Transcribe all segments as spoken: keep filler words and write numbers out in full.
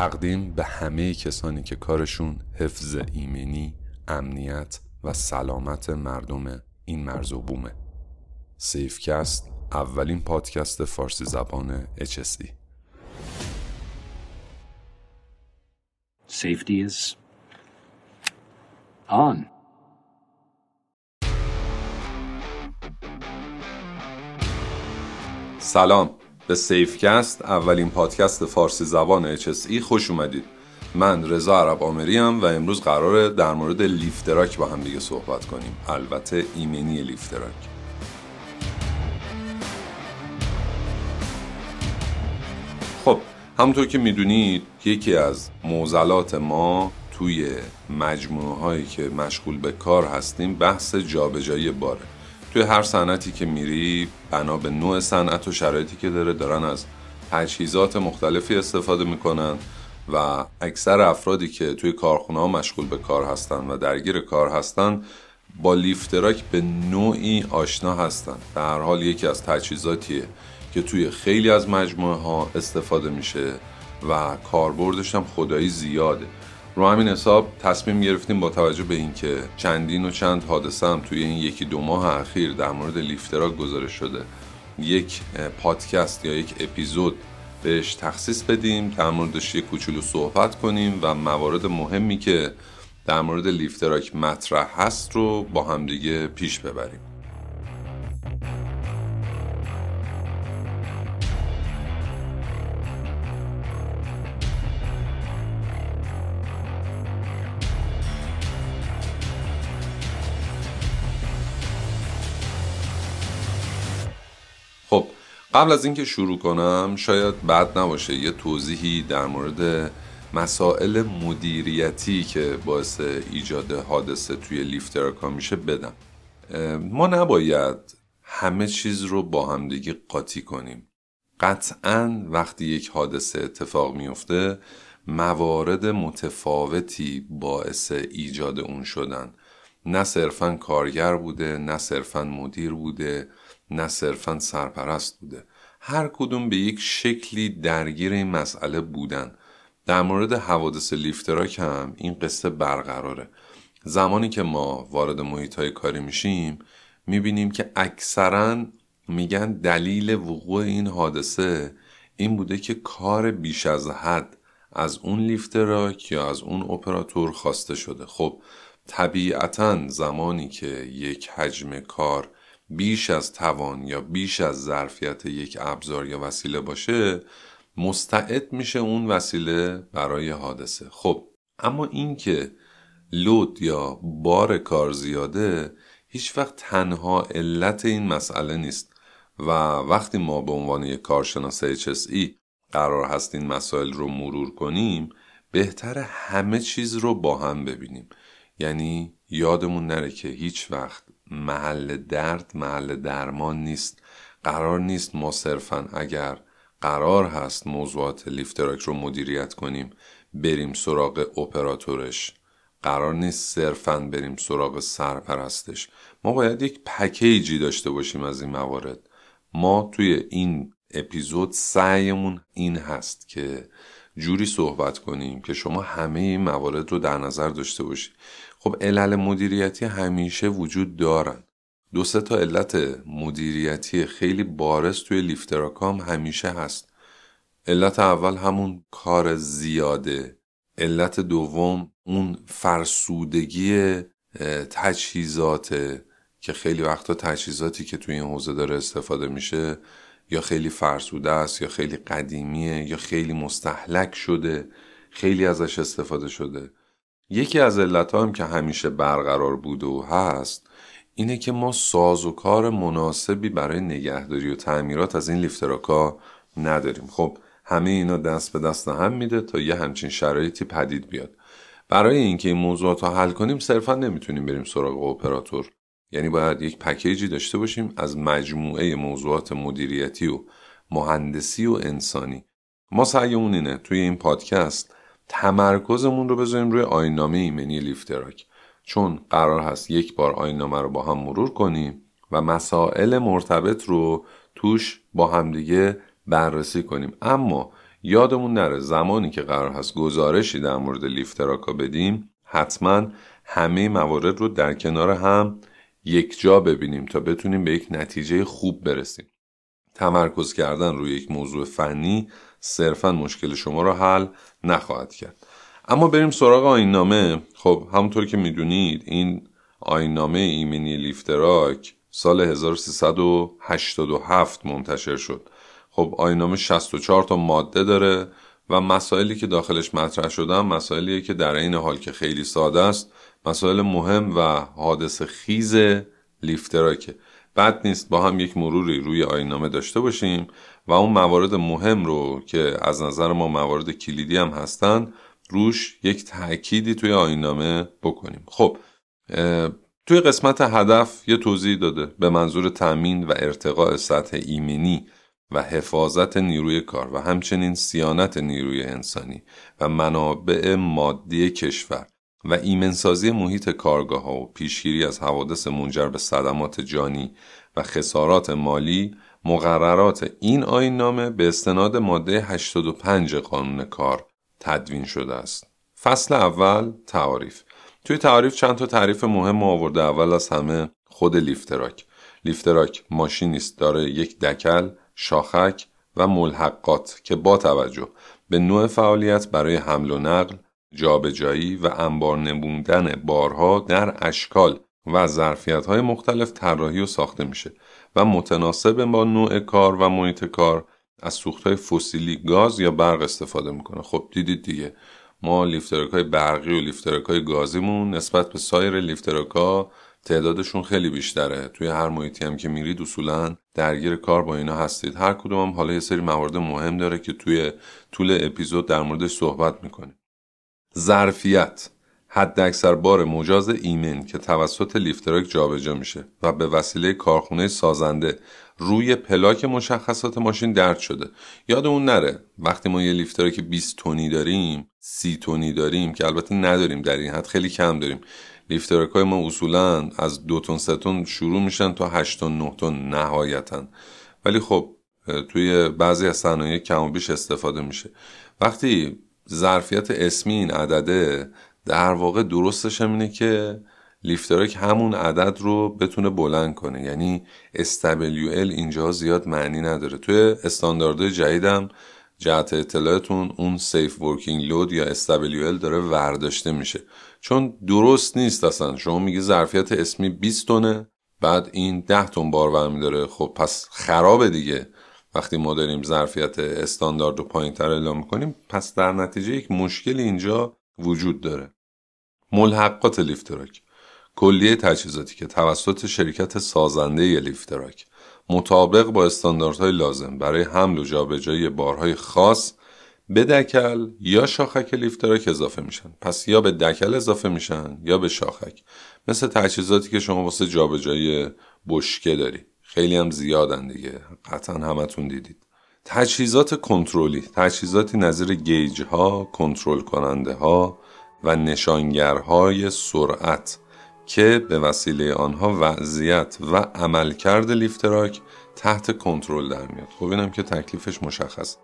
تقدیم به همه کسانی که کارشون حفظ ایمنی، امنیت و سلامت مردم این مرز و بومه. سیفکست، اولین پادکست فارسی زبان اچ اس ای. Safety is on. سلام، به سیفکست، اولین پادکست فارسی زبان اچ اس ای خوش اومدید. من رضا عرب آمریم و امروز قراره در مورد لیفتراک با هم دیگه صحبت کنیم. البته ایمنی لیفتراک. خب، همونطور که میدونید یکی از معضلات ما توی مجموعه هایی که مشغول به کار هستیم بحث جابجایی باره. توی هر صنعتی که میری بنا به نوع صنعت و شرایطی که داره دارن از تجهیزات مختلفی استفاده میکنن و اکثر افرادی که توی کارخونه ها مشغول به کار هستن و درگیر کار هستن با لیفتراک به نوعی آشنا هستن. در هر حال یکی از تجهیزاتیه که توی خیلی از مجموعه ها استفاده میشه و کاربردش هم خدایی زیاده. رو همین حساب تصمیم گرفتیم با توجه به اینکه چندین و چند حادثه هم توی این یکی دو ماه اخیر در مورد لیفتراک گزارش شده، یک پادکست یا یک اپیزود بهش تخصیص بدیم، در موردش یک کوچولو صحبت کنیم و موارد مهمی که در مورد لیفتراک مطرح هست رو با همدیگه پیش ببریم. قبل از اینکه شروع کنم شاید بد نباشه یه توضیحی در مورد مسائل مدیریتی که باعث ایجاد حادثه توی لیفتراک میشه بدم. ما نباید همه چیز رو با همدیگه قاطی کنیم. قطعاً وقتی یک حادثه اتفاق میفته موارد متفاوتی باعث ایجاد اون شدن. نه صرفاً کارگر بوده، نه صرفاً مدیر بوده، نه صرفاً سرپرست بوده. هر کدوم به یک شکلی درگیر این مسئله بودن. در مورد حوادث لیفتراک هم این قصه برقراره. زمانی که ما وارد محیط‌های کاری میشیم میبینیم که اکثراً میگن دلیل وقوع این حادثه این بوده که کار بیش از حد از اون لیفتراک یا از اون اپراتور خواسته شده. خب طبیعتاً زمانی که یک حجم کار بیش از توان یا بیش از ظرفیت یک ابزار یا وسیله باشه مستعد میشه اون وسیله برای حادثه. خب اما این که لود یا بار کار زیاده هیچ وقت تنها علت این مسئله نیست و وقتی ما به عنوان یک کارشناس اچ اس ای قرار هست این مسائل رو مرور کنیم بهتره همه چیز رو با هم ببینیم. یعنی یادمون نره که هیچ وقت محل درد محل درمان نیست. قرار نیست ما صرفاً اگر قرار هست موضوعات لیفتراک رو مدیریت کنیم بریم سراغ اپراتورش. قرار نیست صرفاً بریم سراغ سرپرستش. ما باید یک پکیجی داشته باشیم از این موارد. ما توی این اپیزود سعیمون این هست که جوری صحبت کنیم که شما همه این موارد رو در نظر داشته باشید. خب علل مدیریتی همیشه وجود دارن. دو سه تا علت مدیریتی خیلی بارز توی لیفتراک هم همیشه هست. علت اول همون کار زیاده. علت دوم اون فرسودگی تجهیزاته که خیلی وقتا تجهیزاتی که توی این حوزه داره استفاده میشه یا خیلی فرسوده است یا خیلی قدیمیه یا خیلی مستهلک شده، خیلی ازش استفاده شده. یکی از علت‌ها هم که همیشه برقرار بود و هست اینه که ما سازوکار مناسبی برای نگهداری و تعمیرات از این لیفتراک‌ها نداریم. خب همه اینا دست به دست هم میده تا یه همچین شرایطی پدید بیاد. برای اینکه این موضوعات رو حل کنیم صرفاً نمیتونیم بریم سراغ اپراتور. یعنی باید یک پکیجی داشته باشیم از مجموعه موضوعات مدیریتی و مهندسی و انسانی. ما سعیمون اینه توی این پادکست تمرکزمون رو بذاریم روی آیین‌نامه ایمنی لیفتراک، چون قرار هست یک بار آیین‌نامه رو با هم مرور کنیم و مسائل مرتبط رو توش با همدیگه بررسی کنیم. اما یادمون نره زمانی که قرار هست گزارشی در مورد لیفتراکا بدیم حتما همه موارد رو در کنار هم یک جا ببینیم تا بتونیم به یک نتیجه خوب برسیم. تمرکز کردن روی یک موضوع فنی صرفاً مشکل شما رو حل نخواهد کرد. اما بریم سراغ آیین نامه. خب همونطور که میدونید این آیین نامه ایمنی لیفتراک سال هزار و سیصد و هشتاد و هفت منتشر شد. خب آیین نامه شصت و چهار تا ماده داره و مسائلی که داخلش مطرح شدن مسائلیه که در این حال که خیلی ساده است مسائل مهم و حادثه خیز لیفتراکه. بد نیست با هم یک مروری روی آیین نامه داشته باشیم و اون موارد مهم رو که از نظر ما موارد کلیدی هم هستن روش یک تأکیدی توی آیین نامه بکنیم. خب توی قسمت هدف یه توضیح داده به منظور تأمین و ارتقاء سطح ایمنی و حفاظت نیروی کار و همچنین صیانت نیروی انسانی و منابع مادی کشور و ایمنسازی محیط کارگاه‌ها و پیشگیری از حوادث منجر به صدمات جانی و خسارات مالی، مقررات این آیین نامه به استناد ماده هشتاد و پنج قانون کار تدوین شده است. فصل اول تعاریف. توی تعاریف چند تا تعریف مهم آورده. اول از همه خود لیفتراک. لیفتراک ماشینی است داره یک دکل، شاخک و ملحقات که با توجه به نوع فعالیت برای حمل و نقل، جابجایی و انبار نموندن بارها در اشکال و ظرفیت‌های مختلف طراحی و ساخته میشه و متناسب با نوع کار و محیط کار از سوخت‌های فسیلی، گاز یا برق استفاده میکنه. خب دیدید دیگه ما لیفتراک‌های برقی و لیفتراک‌های گازیمون نسبت به سایر لیفتراک‌ها تعدادشون خیلی بیشتره. توی هر محیطی هم که میرید اصولاً درگیر کار با اینا هستید. هر کدوم هم حالا یه سری موارد مهم داره که توی طول اپیزود در موردش صحبت میکنیم. ظرفیت حد اکثر بار مجاز ایمن که توسط لیفتراک جابجا میشه و به وسیله کارخونه سازنده روی پلاک مشخصات ماشین درج شده. یادمون نره وقتی ما یه لیفتراک بیست تنی داریم، سی تنی داریم که البته نداریم، در این حد خیلی کم داریم. لیفتراک‌های ما اصولاً از دو تن سه تن شروع میشن تا هشت تن نه تن نهایتاً، ولی خب توی بعضی از صنایع کم و بیش استفاده میشه. وقتی ظرفیت اسمی این عدده، در واقع درستش هم اینه که لیفتراک همون عدد رو بتونه بلند کنه، یعنی اس دبلیو ال اینجا زیاد معنی نداره. توی استانداردهای جدیدم جهت اطلاعتون اون سیف ورکینگ لود یا اس دبلیو ال داره ورداشته میشه، چون درست نیست اصلا. شما میگی ظرفیت اسمی بیست تونه، بعد این ده تن بارور میداره، خب پس خرابه دیگه. وقتی ما داریم ظرفیت استاندارد رو پایین‌تر اعلام می‌کنیم، پس در نتیجه یک مشکل اینجا وجود داره. ملحقات لیفتراک، کلیه تجهیزاتی که توسط شرکت سازنده لیفتراک مطابق با استانداردهای لازم برای حمل و جابجایی بارهای خاص به دکل یا شاخک لیفتراک اضافه میشن. پس یا به دکل اضافه میشن یا به شاخک، مثل تجهیزاتی که شما واسه جابجایی بشکه داری. خیلی هم زیادن دیگه، قطعا همتون دیدید. تجهیزات کنترلی، تجهیزاتی نظیر گیج ها، کنترل کننده ها و نشانگرهای سرعت که به وسیله آنها وضعیت و عملکرد لیفتراک تحت کنترل در میاد. خب اینم که تکلیفش مشخص.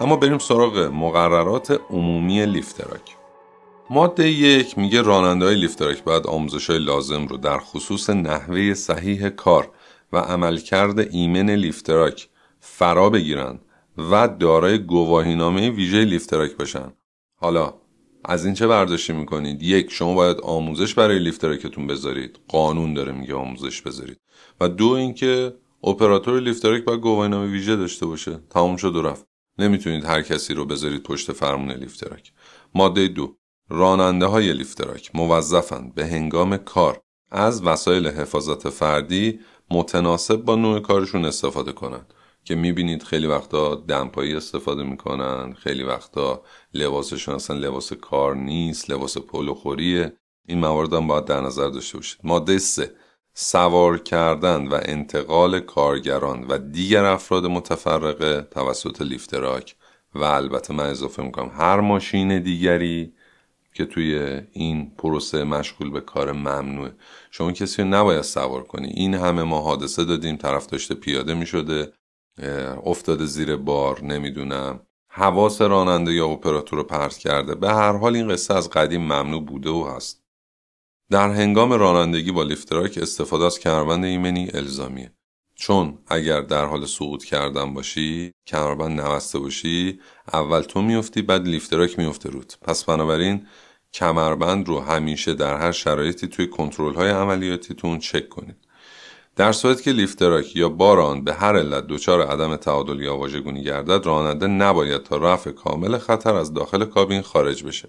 اما بریم سراغ مقررات عمومی لیفتراک. ماده یک میگه راننده‌های لیفتراک باید آموزش‌های لازم رو در خصوص نحوه صحیح کار و عملکرد ایمن لیفتراک فرا بگیرن و دارای گواهینامه ویژه لیفتراک باشن. حالا از این چه برداشتی میکنید؟ یک، شما باید آموزش برای لیفتراکتون بذارید. قانون داره میگه آموزش بذارید. و دو، اینکه اپراتور لیفتراک باید گواهینامه ویژه داشته باشه. تمام شد و رفت. نمیتونید هر کسی رو بذارید پشت فرمون لیفتراک. ماده دو، راننده های لیفتراک موظفند به هنگام کار از وسایل حفاظت فردی متناسب با نوع کارشون استفاده کنند که میبینید خیلی وقتا دمپایی استفاده میکنن، خیلی وقتا لباسشون اصلا لباس کار نیست، لباس پلوخوریه. این موارد هم باید در نظر داشته باشید. ماده سه، سوار کردن و انتقال کارگران و دیگر افراد متفرقه توسط لیفتراک و البته من اضافه میکنم هر ماشین دیگری که توی این پروسه مشغول به کار ممنوعه. شما کسی رو نباید سوار کنی. این همه ما حادثه دادیم، طرف داشته پیاده میشده، افتاده زیر بار، نمیدونم حواس راننده یا اپراتور رو پرت کرده. به هر حال این قصه از قدیم ممنوع بوده و هست. در هنگام رانندگی با لیفتراک استفاده از کمربند ایمنی الزامیه، چون اگر در حال سقوط کردن باشی، کمربند نبسته باشی، اول تو میفتی بعد لیفتراک میفته رود. پس بنابراین کمربند رو همیشه در هر شرایطی توی کنترل‌های عملیاتیتون چک کنید. در صورت که لیفتراک یا باران به هر علت دچار عدم تعادل یا واژگونی گردد، راننده نباید تا رفع کامل خطر از داخل کابین خارج بشه.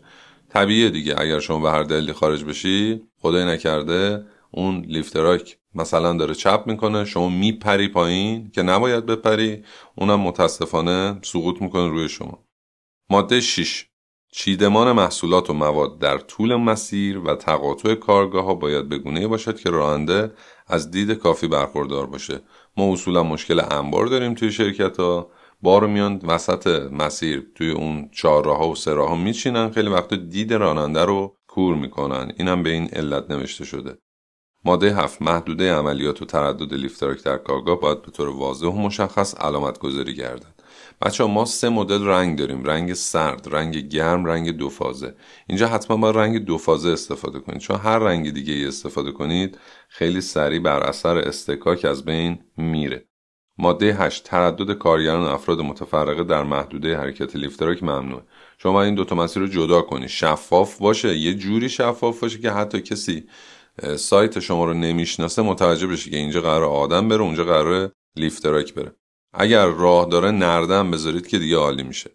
طبیعیه دیگه، اگر شما به هر دلیلی خارج بشی، خدای نکرده اون لیفتراک مثلا داره چپ میکنه، شما میپری پایین که نباید بپری، اونم متاسفانه سقوط میکنه روی شما. ماده شش، چیدمان محصولات و مواد در طول مسیر و تقاطع کارگاه ها باید به گونه‌ای باشد که راننده از دید کافی برخوردار باشه. ما اصولا مشکل انبار داریم توی شرکت ها، بار میان وسط مسیر توی اون چهارراه‌ها و سه‌راه‌ها میچینن، خیلی وقتا دید راننده رو کور میکنن. اینم به این علت نوشته شده. ماده هفت، محدوده عملیات و تردد لیفتراک در کارگاه باید به طور واضح و مشخص علامت گذاری گردن. بچه ها ما سه مدل رنگ داریم، رنگ سرد، رنگ گرم، رنگ دو فازه. اینجا حتما باید رنگ دو فازه استفاده کنید، چون هر رنگ دیگه ای استفاده کنید خیلی سریع بر اثر اصطکاک از بین میره. ماده هشت، تردد کارگران و افراد متفرقه در محدوده حرکت لیفتراک ممنوعه. شما این دو تا مسیر رو جدا کنید، شفاف باشه، یه جوری شفاف باشه که حتی کسی سایت شما رو نمیشناسه متوجه بشه که اینجا قراره آدم بره، اونجا قراره لیفتراک بره. اگر راه داره نردم بذارید که دیگه عالی میشه.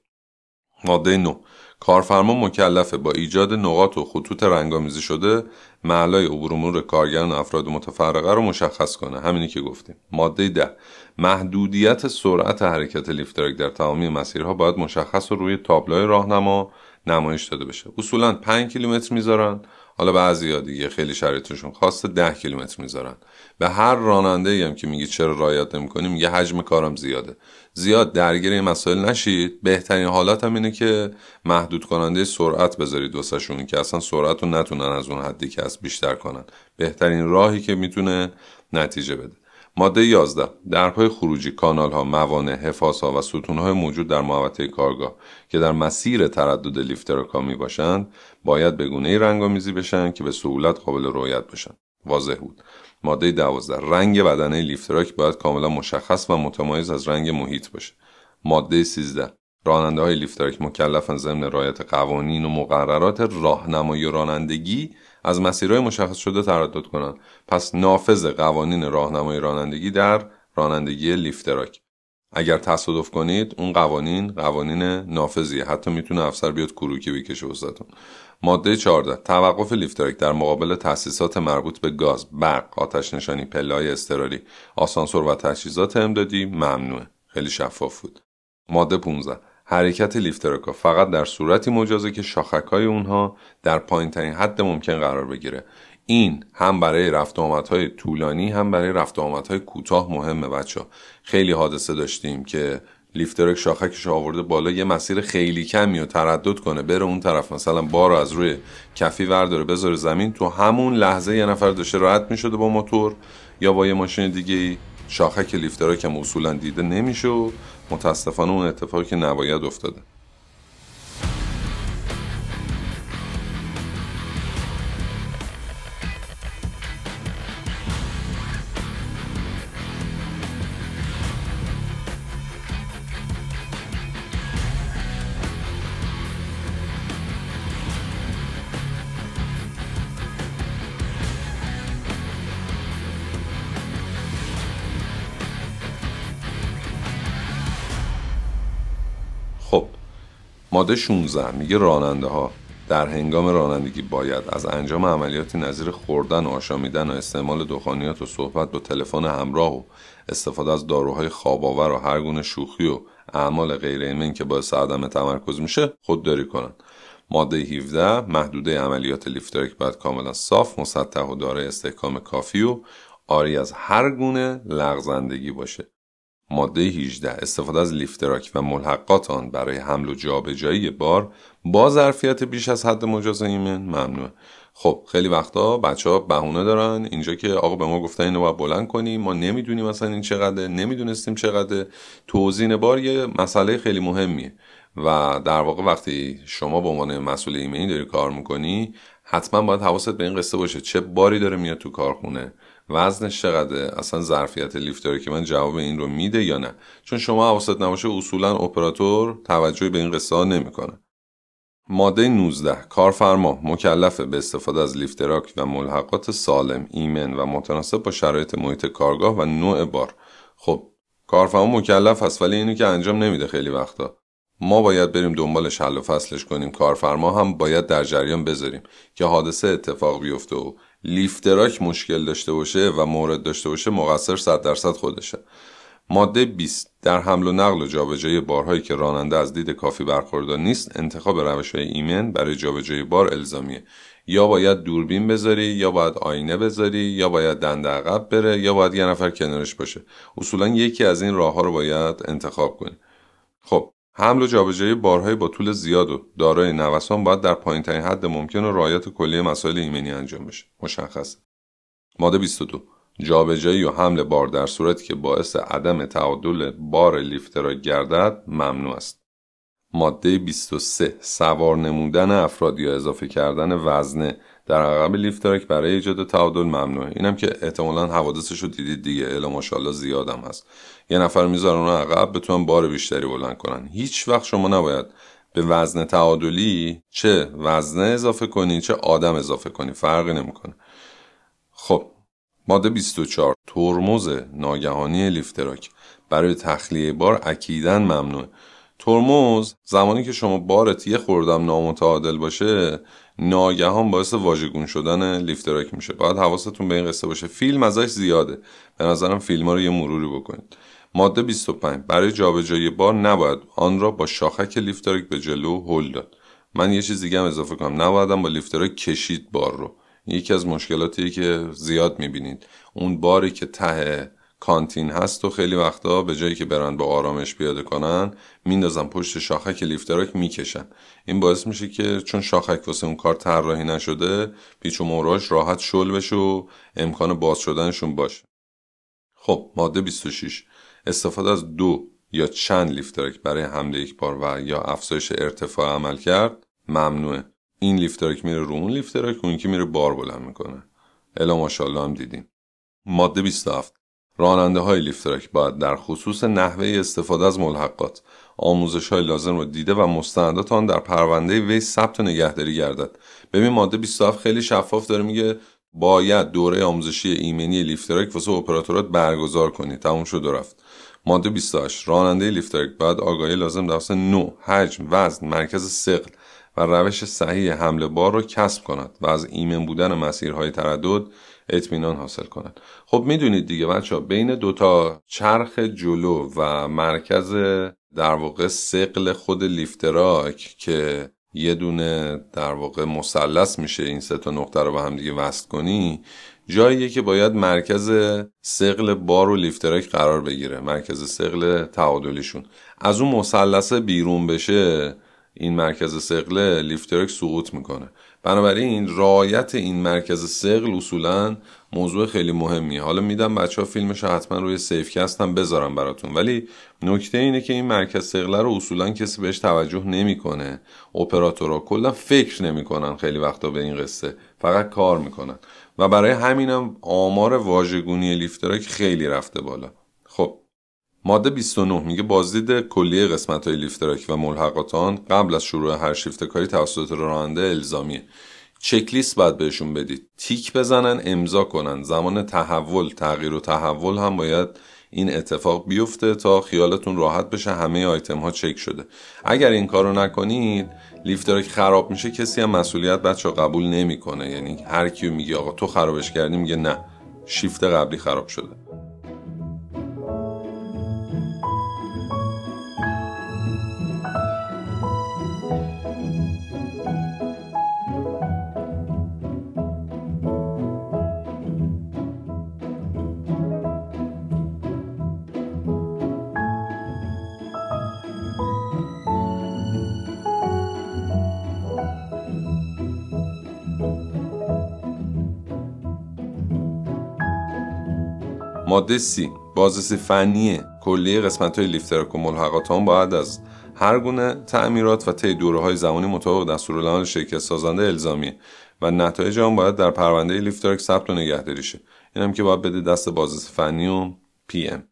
ماده نه، کارفرما مکلفه با ایجاد نقاط و خطوط رنگامیزی شده محلای عبور و مرور کارگران و افراد متفرقه رو مشخص کنه، همینی که گفتیم. ماده ده، محدودیت سرعت حرکت لیفتراک در تمامی مسیرها باید مشخص و روی تابلوی راهنما نمایش داده بشه. اصولاً پنج کیلومتر میذارن، حالا بعضیا دیگه خیلی شرایطشون خاصه ده کیلومتر میذارن. به هر راننده‌ای هم که میگی چرا رعایت نمی‌کنی میگه حجم کارم زیاده. زیاد درگیر این مسائل نشید. بهترین حالت هم اینه که محدود کننده سرعت بذارید واسهشون که اصلا سرعت رو نتونن از اون حدی که هست بیشتر کنن. بهترین راهی که میتونه نتیجه بده. ماده یازده، درهای خروجی، کانال‌ها، موانع، حفاظ‌ها و ستون‌های موجود در محوطه کارگاه که در مسیر تردد لیفتراک‌ها میباشند باید به گونه‌ای رنگ‌آمیزی بشن که به سهولت قابل رؤیت بشن. واضح بود. ماده دوازده، رنگ بدنه لیفتراک باید کاملا مشخص و متمایز از رنگ محیط باشه. ماده سیزده، راننده‌های لیفتراک مکلفن ضمن رعایت قوانین و مقررات راهنمایی و رانندگی از مسیرهای مشخص شده تردد کنند. پس نافذ قوانین راهنمایی رانندگی در رانندگی لیفتراک. اگر تصادف کنید اون قوانین قوانین نافذیه، حتی میتونه افسر بیاد کروکی بکشه وسطتون. ماده چهارده، توقف لیفتراک در مقابل تاسیسات مربوط به گاز، برق، آتش نشانی، پله‌های اضطراری، آسانسور و تجهیزات امدادی ممنوعه. خیلی شفاف بود. ماده پانزده، حرکت لیفتراک‌ها فقط در صورتی مجازه که شاخک‌های اونها در پایین‌ترین حد ممکن قرار بگیره. این هم برای رفت و آمدهای طولانی هم برای رفت و آمدهای کوتاه مهمه بچه‌ها. خیلی حادثه داشتیم که لیفتراک شاخکش آورده بالا، یه مسیر خیلی کمی رو تردد کنه، بره اون طرف، مثلا بار از روی کفی ورداره بذاره زمین، تو همون لحظه یه نفر داشته رد می‌شده با موتور یا با یه ماشین دیگه‌ای، شاخک لیفتراک هم اصولا دیده نمیشه و متاسفانه اون اتفاقی که نباید افتاده. ماده شانزده میگه راننده ها در هنگام رانندگی باید از انجام عملیاتی نظیر خوردن، آشامیدن و استعمال دخانیات و صحبت با تلفن همراه و استفاده از داروهای خواب‌آور و هر گونه شوخی و اعمال غیرایمن که باعث عدم تمرکز میشه خودداری کنند. ماده هفده، محدوده عملیات لیفتراک باید کاملا صاف، مسطح و دارای استحکام کافی و آری از هر گونه لغزندگی باشه. ماده هجده، استفاده از لیفتراک و ملحقات آن برای حمل و جابجایی بار با ظرفیت بیش از حد مجاز ایمن ممنوعه. خب خیلی وقتا بچه‌ها بهونه دارن اینجا که آقا به ما گفتن اینو باید بلند کنیم، ما نمیدونیم مثلا این چقدره، نمیدونستیم چقدره. توزین بار یه مسئله خیلی مهمیه و در واقع وقتی شما به عنوان مسئول ایمنی داری کار میکنی حتما باید حواست به این قصه باشه چه باری داره میاد تو کارخونه، وزنش چقدره، اصلا ظرفیت لیفتراک من جواب این رو میده یا نه. چون شما حواست نباشه اصولا اپراتور توجهی به این قصه ها نمیکنه. ماده نوزده، کارفرما مکلف به استفاده از لیفتراک و ملحقات سالم، ایمن و متناسب با شرایط محیط کارگاه و نوع بار. خب کارفرما مکلف هست ولی اینو که انجام نمیده خیلی وقتا. ما باید بریم دنبالش، حل و فصلش کنیم. کارفرما هم باید در جریان بذاریم که حادثه اتفاق بیفته و لیفتراک مشکل داشته باشه و مورد داشته باشه مقصر صد درصد خودشه. ماده بیست، در حمل و نقل و جابجایی بارهایی که راننده از دید کافی برخوردار نیست انتخاب روش‌های ایمن برای جابجایی بار الزامیه. یا باید دوربین بذاری، یا باید آینه بذاری، یا باید دنده عقب بره، یا باید یه نفر کنارش باشه. اصولا یکی از این راه‌ها رو باید انتخاب کنی. خب حمل و جابجایی بارهای با طول زیاد و دارای نوسان باید در پایین‌ترین حد ممکن و رعایت کلیه مسائل ایمنی انجام بشه. مشخصه. ماده بیست و دو، جابجایی و حمل بار در صورتی که باعث عدم تعادل بار لیفتراک گردد ممنوع است. ماده بیست و سه، سوار نمودن افراد یا اضافه کردن وزنه در عقب لیفتراک برای ایجاد تعادل ممنوعه. اینم که احتمالاً حوادثشو دیدید دیگه، الا ماشاءالله زیادم هست. یه نفر میذارن اون عقب بتونن بار بیشتری بلند کنن. هیچ وقت شما نباید به وزن تعادلی چه وزنه اضافه کنی چه آدم اضافه کنی، فرقی نمیکنه. خب ماده بیست و چهار، ترمز ناگهانی لیفتراک برای تخلیه بار اکیداً ممنوعه. ترمز زمانی که شما بارت یه خوردم نامتعادل باشه ناگهان باعث واژگون شدن لیفتراک میشه. باید حواستون به این قصه باشه. فیلم ازش زیاده، به نظرم فیلم ها رو یه مروری بکنید. ماده بیست و پنج، برای جابجایی بار نباید آن را با شاخک لیفتراک به جلو هل داد. من یه چیز دیگه هم اضافه کنم، نبایدم با لیفتراک کشید بار رو. یکی از مشکلاتیه که زیاد میبینید اون باری که ته کانتین هست و خیلی وقتا به جایی که برن با آرامش پیاده کنن میندازن پشت شاخک لیفتراک میکشن. این باعث میشه که چون شاخک واسه اون کار طراحی نشده پیچ و موراش راحت شل بشه و امکان باز شدنشون باشه. خب ماده بیست و شش، استفاده از دو یا چند لیفتراک برای حمل یک بار و یا افزایش ارتفاع عمل کرد ممنوعه. این لیفتراک میره رو اون لیفتراک، اون یکی میره بار بلند میکنه. الا ماشاءالله هم دیدیم. ماده بیست و هفت، راننده های لیفتراک باید در خصوص نحوه استفاده از ملحقات آموزش های لازم رو دیده و مستندات آن در پرونده وی ثبت و نگهداری گردد. ببین ماده بیست و هفت خیلی شفاف داره میگه باید دوره آموزشی ایمنی لیفتراک واسه اپراتورات برگزار کنی. تموم شد و رفت. ماده بیست و هشت، راننده لیفتراک باید آگاهی لازم در خصوص نوع، حجم، وزن، مرکز ثقل و روش صحیح حمل بار را کسب کند و از ایمن بودن مسیرهای تردد اطمینان حاصل کند. خب میدونید دیگه بچه‌ها، بین دوتا چرخ جلو و مرکز در واقع ثقل خود لیفتراک که یه دونه در واقع مثلث میشه، این سه تا نقطه رو به هم دیگه وصل کنی، جاییه که باید مرکز ثقل بار و لیفتراک قرار بگیره، مرکز ثقل تعادلیشون. از اون مثلث بیرون بشه این مرکز ثقل لیفتراک سقوط میکنه. بنابراین رعایت این مرکز ثقل اصولا موضوع خیلی مهمیه. حالا میدم بچه‌ها فیلمش حتما روی سیفکست هم بذارم براتون، ولی نکته اینه که این مرکز ثقل رو اصولا کسی بهش توجه نمیکنه. اپراتورها کلا فکر نمیکنن خیلی وقتا به این قصه، فقط کار میکنن و برای همینم آمار واژگونی لیفتراک خیلی رفته بالا. خب ماده بیست و نه میگه بازدید کلیه قسمت‌های لیفتراک و ملحقات آن قبل از شروع هر شیفت کاری توسط راننده الزامیه. چک لیست باید بهشون بدید، تیک بزنن، امضا کنن. زمان تحول، تغییر و تحول هم باید این اتفاق بیفته تا خیالتون راحت بشه همه آیتم ها چک شده. اگر این کارو نکنید لیفتراک خراب میشه، کسی هم مسئولیت بچه قبول نمیکنه. یعنی هر کیو میگه آقا تو خرابش کردی میگه نه شیفت قبلی خراب شده. ماده سی، بازرسی فنی کلیه قسمت‌های لیفتراک و ملحقات هم باید از هر گونه تعمیرات و طی دوره‌های زمانی مطابق دستورالعمل شرکت سازنده الزامیه و نتایج آن باید در پرونده لیفتراک ثبت و نگهداری شه. اینم که باید بده دست بازرسی فنی و پی ام.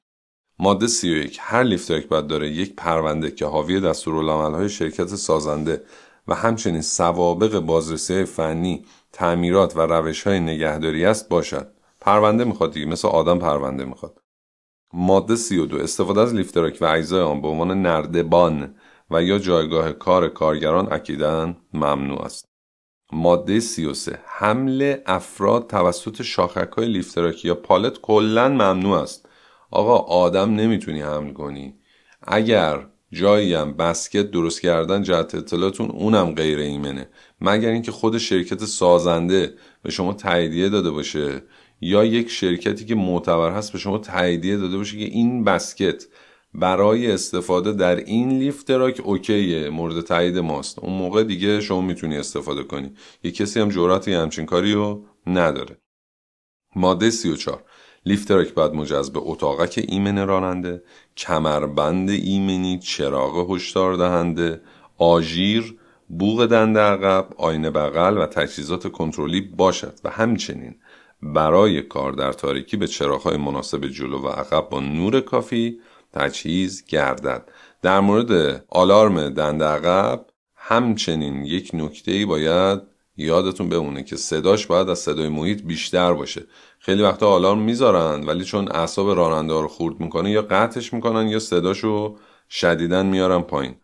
ماده سی و یک، هر لیفتراک باید داره یک پرونده که حاوی دستورالعمل‌های شرکت سازنده و همچنین سوابق بازرسی فنی، تعمیرات و روش‌های نگهداری است باشد. پرونده میخواد دیگه، مثل آدم پرونده میخواد. ماده سی و دو، استفاده از لیفتراک و اجزای آن به عنوان نردبان و یا جایگاه کار کارگران اکیداً ممنوع است. ماده سی و سه، حمل افراد توسط شاخک‌های لیفتراکی یا پالت کلاً ممنوع است. آقا آدم نمیتونی حمل کنی. اگر جایی هم بسکت درست کردن جهت اطلاعتون اونم غیر ایمنه، مگر اینکه خود شرکت سازنده به شما تاییدیه داده باشه یا یک شرکتی که معتبر هست به شما تاییدیه داده باشه که این بسکت برای استفاده در این لیفتراک اوکیه، مورد تایید ماست. اون موقع دیگه شما میتونی استفاده کنی. یک کسی هم جرأت همچین کاری رو نداره. ماده سی و چهار، لیفتراک باید مجهز به اتاقک ایمن راننده، کمربند ایمنی، چراغ هشدار دهنده، آژیر، بوق دنده عقب، آینه بغل و تجهیزات کنترلی باشد و همچنین برای کار در تاریکی به چراغ‌های مناسب جلو و عقب با نور کافی تجهیز گردد. در مورد آلارم دنده عقب همچنین یک نکته‌ای باید یادتون بمونه که صداش باید از صدای محیط بیشتر باشه. خیلی وقتا آلارم میذارن ولی چون اعصاب راننده ها رو خورد میکنه یا قطعش میکنن یا صداشو شدیداً میارن پایین.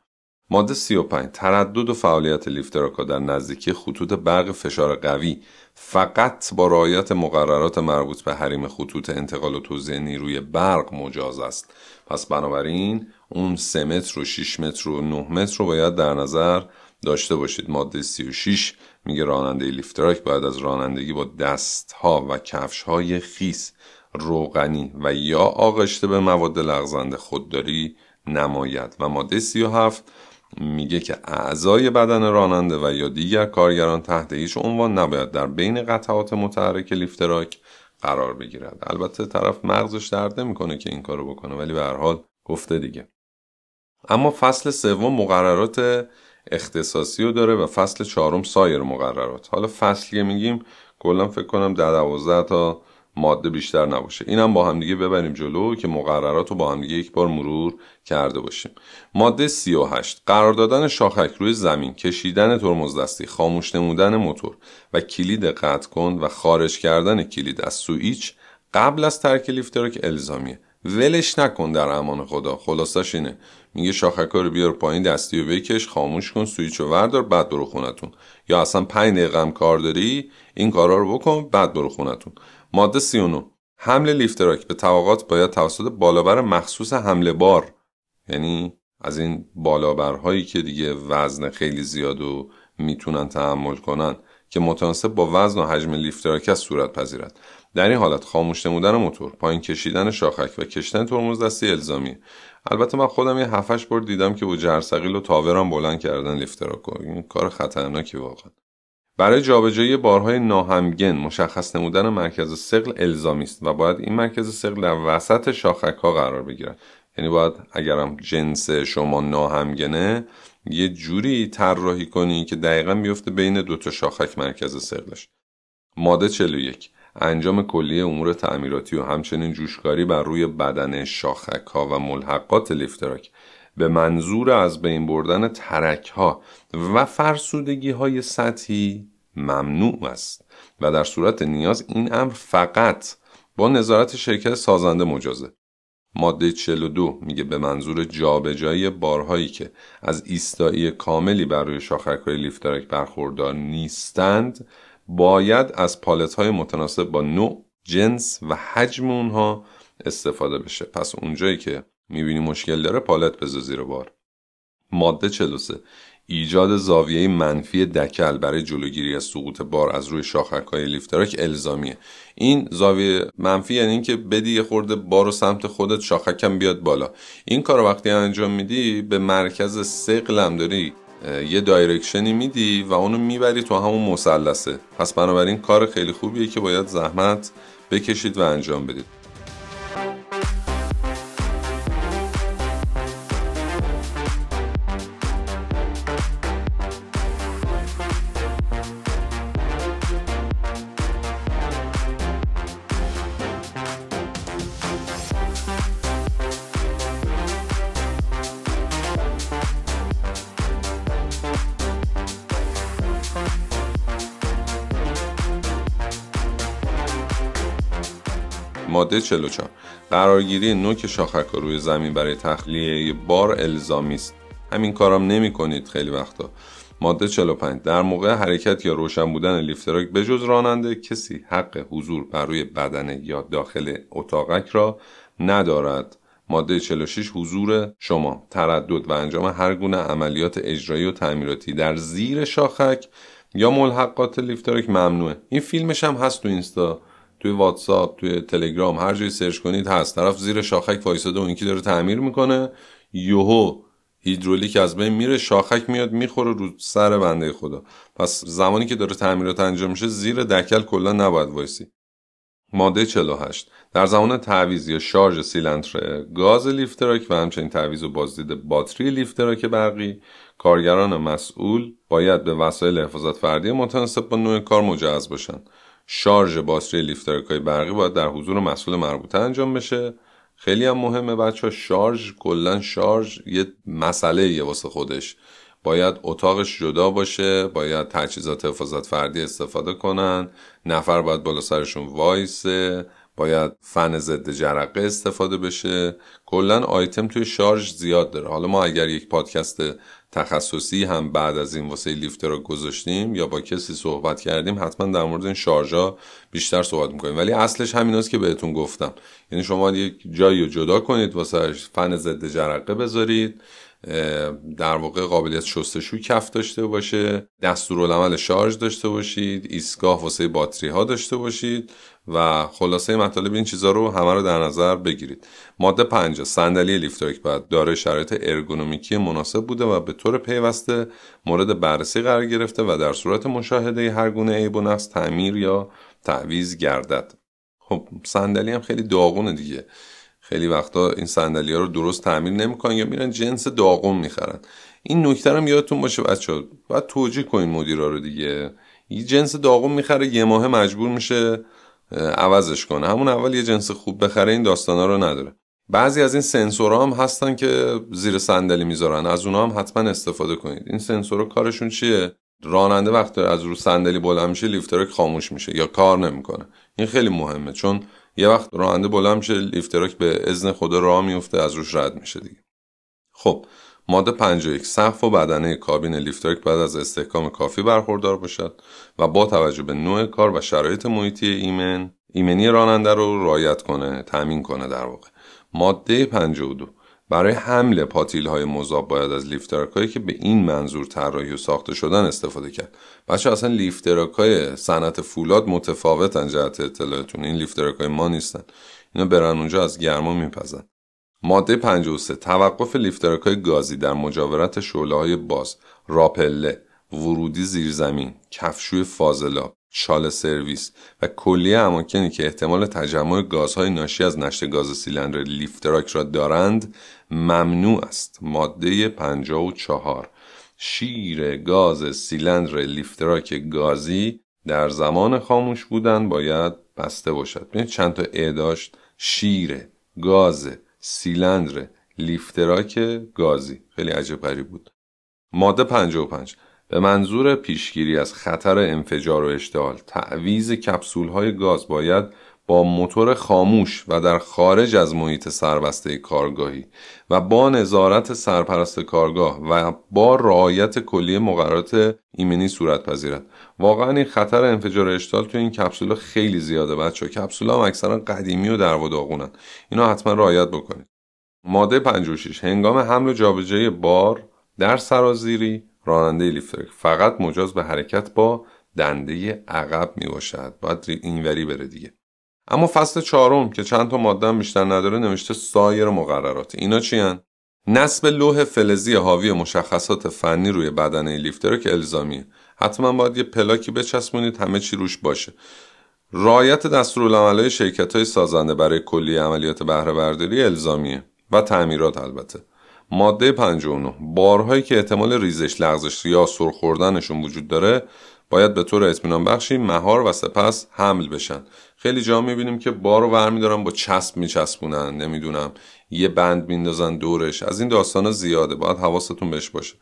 ماده سی و پنج، تردد و فعالیت لیفتراک در نزدیکی خطوط برق فشار قوی فقط با رعایت مقررات مربوط به حریم خطوط انتقال و توزیع نیروی برق مجاز است. پس بنابراین اون سه متر و شش متر و نه متر رو باید در نظر داشته باشید. ماده سی و شش میگه راننده لیفتراک باید از رانندگی با دست‌ها و کفش‌های خیس، روغنی و یا آغشته به مواد لغزنده خودداری نماید. و ماده سی و هفت میگه که اعضای بدن راننده و یا دیگر کارگران تحت هیچ عنوان نباید در بین قطعات متحرک لیفتراک قرار بگیرد. البته طرف مغزش درد نمیکنه که این کارو بکنه ولی به هر حال گفته دیگه. اما فصل سوم مقررات اختصاصی رو داره و فصل چهارم سایر مقررات. حالا فصلی میگیم کلا فکر کنم در دوازده تا ماده بیشتر نباشه. اینم با هم دیگه ببریم جلو که مقررات رو با هم دیگه یک بار مرور کرده باشیم. ماده سی و هشت، قرار دادن شاخک روی زمین، کشیدن ترمز دستی، خاموش نمودن موتور و کلید قطع کن و خارج کردن کلید از سوئیچ قبل از ترک لیفتراک الزامیه. ولش نکن در امان خدا. خلاصش اینه، میگه شاخک‌ها رو بیار پایین، دستی رو بکش، خاموش کن، سوئیچ رو وردار، بعد برو خونتون. یا اصلا پنج دقیقه هم کار داری این کارا رو بکن بعد برو خونتون. ماده سی و نه، حمل لیفتراک به طبقات باید توسط بالابر مخصوص حمله بار، یعنی از این بالابرهایی که دیگه وزن خیلی زیاد و میتونن تحمل کنن که متناسب با وزن و حجم لیفتراک است صورت پذیرد. در این حالت خاموش نمودن موتور، پایین کشیدن شاخک و کشیدن ترمز دستی الزامیه. البته من خودم یه هفت هشت بار دیدم که با جرثقیل و تاورم بلند کردن لیفتراک. این کار خطرناکی واقعا. برای جابجایی بارهای ناهمگن مشخص نمودن مرکز ثقل الزامی است و باید این مرکز ثقل در وسط شاخک‌ها قرار بگیرد. یعنی باید اگرم جنس شما ناهمگنه یه جوری طراحی کنی که دقیقاً بیفته بین دو تا شاخک مرکز ثقلش. ماده چهل و یک، انجام کلیه امور تعمیراتی و همچنین جوشکاری بر روی بدن شاخک‌ها و ملحقات لیفتراک به منظور از بین بردن ترک‌ها و فرسودگی‌های سطحی ممنوع است و در صورت نیاز این امر فقط با نظارت شرکت سازنده مجازه. ماده چهل و دو میگه به منظور جابجایی بارهایی که از ایستایی کاملی بر روی شاخک‌های لیفتراک برخوردار نیستند، باید از پالت‌های متناسب با نوع، جنس و حجم اونها استفاده بشه. پس اونجایی که میبینی مشکل داره پالت بذار زیر بار. ماده چهل و سه، ایجاد زاویه منفی دکل برای جلوگیری از سقوط بار از روی شاخک‌های لیفتراک الزامیه. این زاویه منفی یعنی این که بدی یه خورده بارو سمت خودت، شاخکم بیاد بالا. این کارو وقتی انجام میدی به مرکز ثقلم داری یه دایرکشنی میدی و اونو میبری تو همون مثلثه. پس بنابراین کار خیلی خوبیه که باید زحمت بکشید و انجام بدید. ماده چهل و چهار، قرارگیری نوک شاخک روی زمین برای تخلیه بار الزامی است. همین کارم نمی کنید خیلی وقتا. ماده چهل و پنج، در موقع حرکت یا روشن بودن لیفتراک بجز راننده کسی حق حضور بر روی بدنه یا داخل اتاقک را ندارد. ماده چهل و شش، حضور شما، تردد و انجام هر گونه عملیات اجرایی و تعمیراتی در زیر شاخک یا ملحقات لیفتراک ممنوعه. این فیلمش هم هست تو اینستا، توی واتساپ، توی تلگرام، هر جایی سرچ کنید هست. طرف زیر شاخک وایساده و اینکی داره تعمیر میکنه، یوهو هیدرولیک از بین میره، شاخک میاد میخوره رو سر بنده خدا. پس زمانی که داره تعمیرات انجام میشه زیر دکل کلا نباید وایسی. ماده چهل و هشت، در زمان تعویض یا شارژ سیلندر گاز لیفتراک و همچنین تعویض و بازدید باتری لیفتراک برقی، کارگران مسئول باید به وسایل حفاظت فردی متناسب با نوع کار مجهز باشند. شارژ باتری لیفتراک‌های برقی باید در حضور مسئول مربوطه انجام بشه. خیلی هم مهمه بچه‌ها، شارژ کلا شارژ یه مسئله‌ایه واسه خودش. باید اتاقش جدا باشه، باید تجهیزات حفاظت فردی استفاده کنن، نفر باید بالا سرشون وایسه، باید فن ضد جرقه استفاده بشه. کلا آیتم توی شارژ زیاد داره. حالا ما اگر یک پادکست تخصصی هم بعد از این واسه لیفتراک گذاشتیم یا با کسی صحبت کردیم، حتما در مورد این شارژا بیشتر صحبت میکنیم. ولی اصلش همیناست که بهتون گفتم. یعنی شما یک جایی رو جدا کنید واسه فن ضد جرقه بذارید، در واقع قابلیت شستشو کف داشته باشه، دستورالعمل شارژ داشته باشید، ایستگاه واسه باتری ها داشته باشید و خلاصه مطالب این چیزا رو همه رو در نظر بگیرید. ماده پنجاه، صندلی لیفتراک باید دارای شرایط ارگونومیکی مناسب بوده و به طور پیوسته مورد بررسی قرار گرفته و در صورت مشاهده هر گونه عیب و نقص تعمیر یا تعویض گردد. خب صندلی هم خیلی داغونه دیگه. خیلی وقتا این صندلی‌ها رو درست تعمیر نمی‌کنن یا میرن جنس داغون می‌خرن. این نکته هم یادتون باشه بچه‌ها، باید توجیه کنین مدیرا رو دیگه. این جنس داغون می‌خره، یه ماه مجبور میشه عوضش کنه، همون اول یه جنس خوب بخره، این داستانا رو نداره. بعضی از این سنسورها هم هستن که زیر صندلی میذارن، از اونها هم حتما استفاده کنید. این سنسورها کارشون چیه؟ راننده وقتی از رو صندلی بلند میشه لیفتراک خاموش میشه یا کار نمیکنه. این خیلی مهمه، چون یه وقت راننده بلند میشه لیفتراک به اذن خدا راه میفته، از روش رد میشه دیگه. خب ماده پنجاه و یک، سقف و بدنه کابین لیفتراک باید از استحکام کافی برخوردار باشد و با توجه به نوع کار و شرایط محیطی ایمن ایمنی راننده رو رعایت کنه، تامین کنه در واقع. ماده پنجاه و دو، برای حمل پاتیل‌های مذاب باید از لیفتراک‌هایی که به این منظور طراحی و ساخته شدن استفاده کرد. بچه‌ها اصلا لیفتراک‌های صنعت فولاد متفاوتن، جهت اطلاعتون این لیفتراک‌های ما نیستن. اینا برن اونجا از گرما میپزن. ماده پنجاه و سه، توقف لیفتراک‌های گازی در مجاورت شعله‌های باز، راپله، ورودی زیرزمین، کفشوی فاضلاب، چاله سرویس و کلیه اماکنی که احتمال تجمع گازهای ناشی از نشت گاز سیلندر لیفتراک را دارند ممنوع است. ماده پنجاه و چهار، شیر گاز سیلندر لیفتراک گازی در زمان خاموش بودن باید بسته باشد. ببینید چند تا ا داشت، شیر گاز سیلندر لیفتراک گازی، خیلی عجیب غریب بود. ماده پنجاه و پنج، به منظور پیشگیری از خطر انفجار و اشتعال، تعویض کپسول‌های گاز باید با موتور خاموش و در خارج از محیط سربسته کارگاهی و با نظارت سرپرست کارگاه و با رعایت کلی مقررات ایمنی صورت پذیرد. واقعا این خطر انفجار اشتعال تو این کپسول خیلی زیاده بچه‌ها. کپسول هم اکثرا قدیمی و درو و داغونن. اینا حتما رعایت بکنید. ماده پنجاه و شش، هنگام حمل و جابجایی بار در سرازیری راننده لیفتراک فقط مجاز به حرکت با دنده عقب می باشد. باید اینوری بره دیگه. اما فصل چهارم که چند تا ماده هم بیشتر نداره نوشته سایر مقررات. اینا چی هن؟ نصب لوح فلزی حاوی مشخصات فنی روی بدنه لیفتراک الزامیه. حتما باید یه پلاکی بچسبونید همه چی روش باشه. رعایت دستورالعمل‌های شرکت‌های سازنده برای کلیه عملیات بهره‌برداری الزامیه و تعمیرات البته. ماده پنجاه و نه، بارهایی که احتمال ریزش، لغزش یا سرخوردنشون وجود داره باید به طور اطمینان بخشی مهار و سپس حمل بشن. خیلی جا میبینیم که بارو برمی دارن با چسب میچسبونن، نمیدونم یه بند میندازن دورش، از این داستانا زیاده، باید حواستون بهش باشه.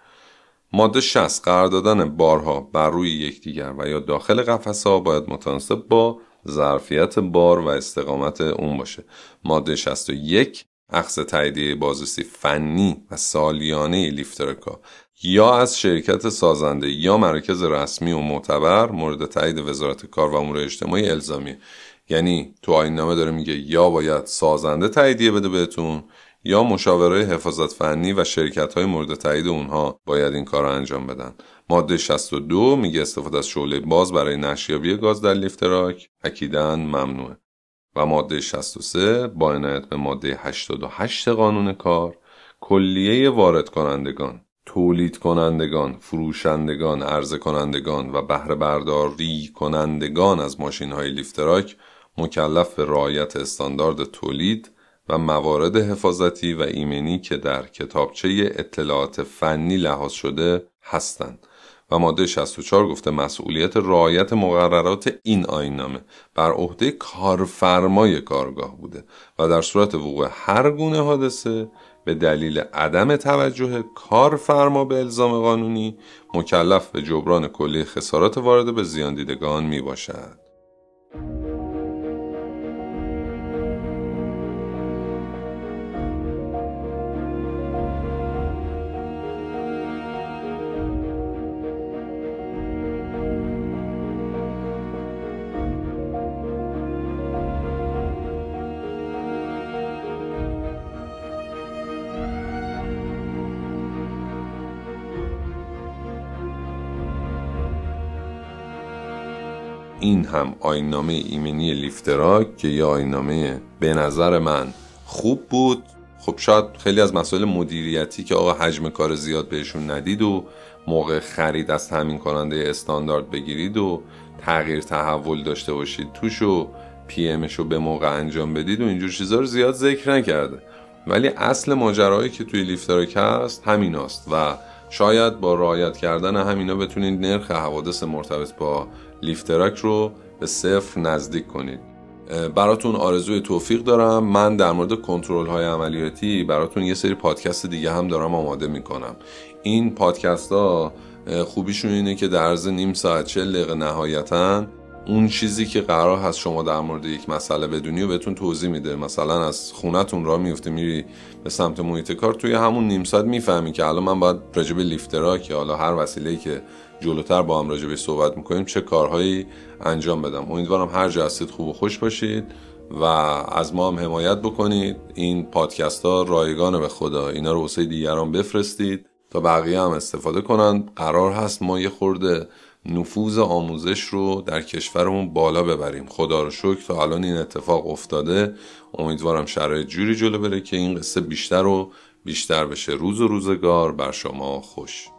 ماده شصت، قرار دادن بارها بر روی یکدیگر و یا داخل قفسه‌ها باید متناسب با ظرفیت بار و استقامت اون باشه. ماده شصت و یک، اخذ تاییدیه بازرسی فنی و سالیانه لیفتراک‌ها یا از شرکت سازنده یا مرکز رسمی و معتبر مورد تایید وزارت کار و امور اجتماعی الزامی. یعنی تو آیین‌نامه داره میگه یا باید سازنده تاییدیه بده بهتون یا مشاوره حفاظت فنی و شرکت‌های مورد تایید اونها باید این کار رو انجام بدن. ماده شصت و دو میگه استفاده از شعله باز برای نشیابی گاز در لیفتراک اکیداً ممنوعه. و ماده شصت و سه، با عنایت به ماده هشتاد و هشت قانون کار، کلیه وارد کنندگان، تولید کنندگان، فروشندگان، عرضه کنندگان و بهره برداری کنندگان از ماشین‌های لیفتراک مکلف به رعایت استاندارد تولید و موارد حفاظتی و ایمنی که در کتابچه اطلاعات فنی لحاظ شده هستند. و ماده شصت و چهار گفته مسئولیت رعایت مقررات این آیین‌نامه بر عهده کارفرمای کارگاه بوده و در صورت وقوع هر گونه حادثه به دلیل عدم توجه کارفرما به الزام قانونی مکلف به جبران کلی خسارات وارد به زیان دیدگان می باشد. این هم آیین‌نامه ایمنی لیفتراک که یه آیین‌نامه به نظر من خوب بود. خب شاید خیلی از مسائل مدیریتی که آقا حجم کار زیاد بهشون ندید و موقع خرید از تامین کننده استاندارد بگیرید و تغییر تحول داشته باشید توش و پی امشو به موقع انجام بدید و اینجور چیزا رو زیاد ذکر نکرده، ولی اصل ماجرایی که توی لیفتراک هست همیناست و شاید با رعایت کردن همینا بتونید نرخ حوادث مرتبط با لیفتراک رو به صفر نزدیک کنید. براتون آرزوی توفیق دارم. من در مورد کنترل‌های عملیاتی براتون یه سری پادکست دیگه هم دارم آماده میکنم. این پادکست‌ها خوبیشون اینه که در عرض نیم ساعت چهل دقیقه نهایتاً اون چیزی که قرار هست شما در مورد یک مسئله بدونی و بهتون توضیح میده. مثلا از خونتون راه میفته میری به سمت محیط کار، توی همون نیم ساعت میفهمی که الان من باید راجع به لیفتراک یا حالا هر وسیله‌ای که جلوتر با هم راجع بهش صحبت میکنیم چه کارهایی انجام بدم. امیدوارم هر جا هستید خوب و خوش باشید و از ما هم حمایت بکنید. این پادکست ها رایگانه به خدا، اینا رو واسه دیگران بفرستید تا بقیه هم استفاده کنن. قرار هست ما یه خورده نفوذ آموزش رو در کشورمون بالا ببریم. خدا رو شکر تا الان این اتفاق افتاده. امیدوارم شرایط جوری جلو بره که این قصه بیشتر و بیشتر بشه. روز و روزگار بر شما خوش.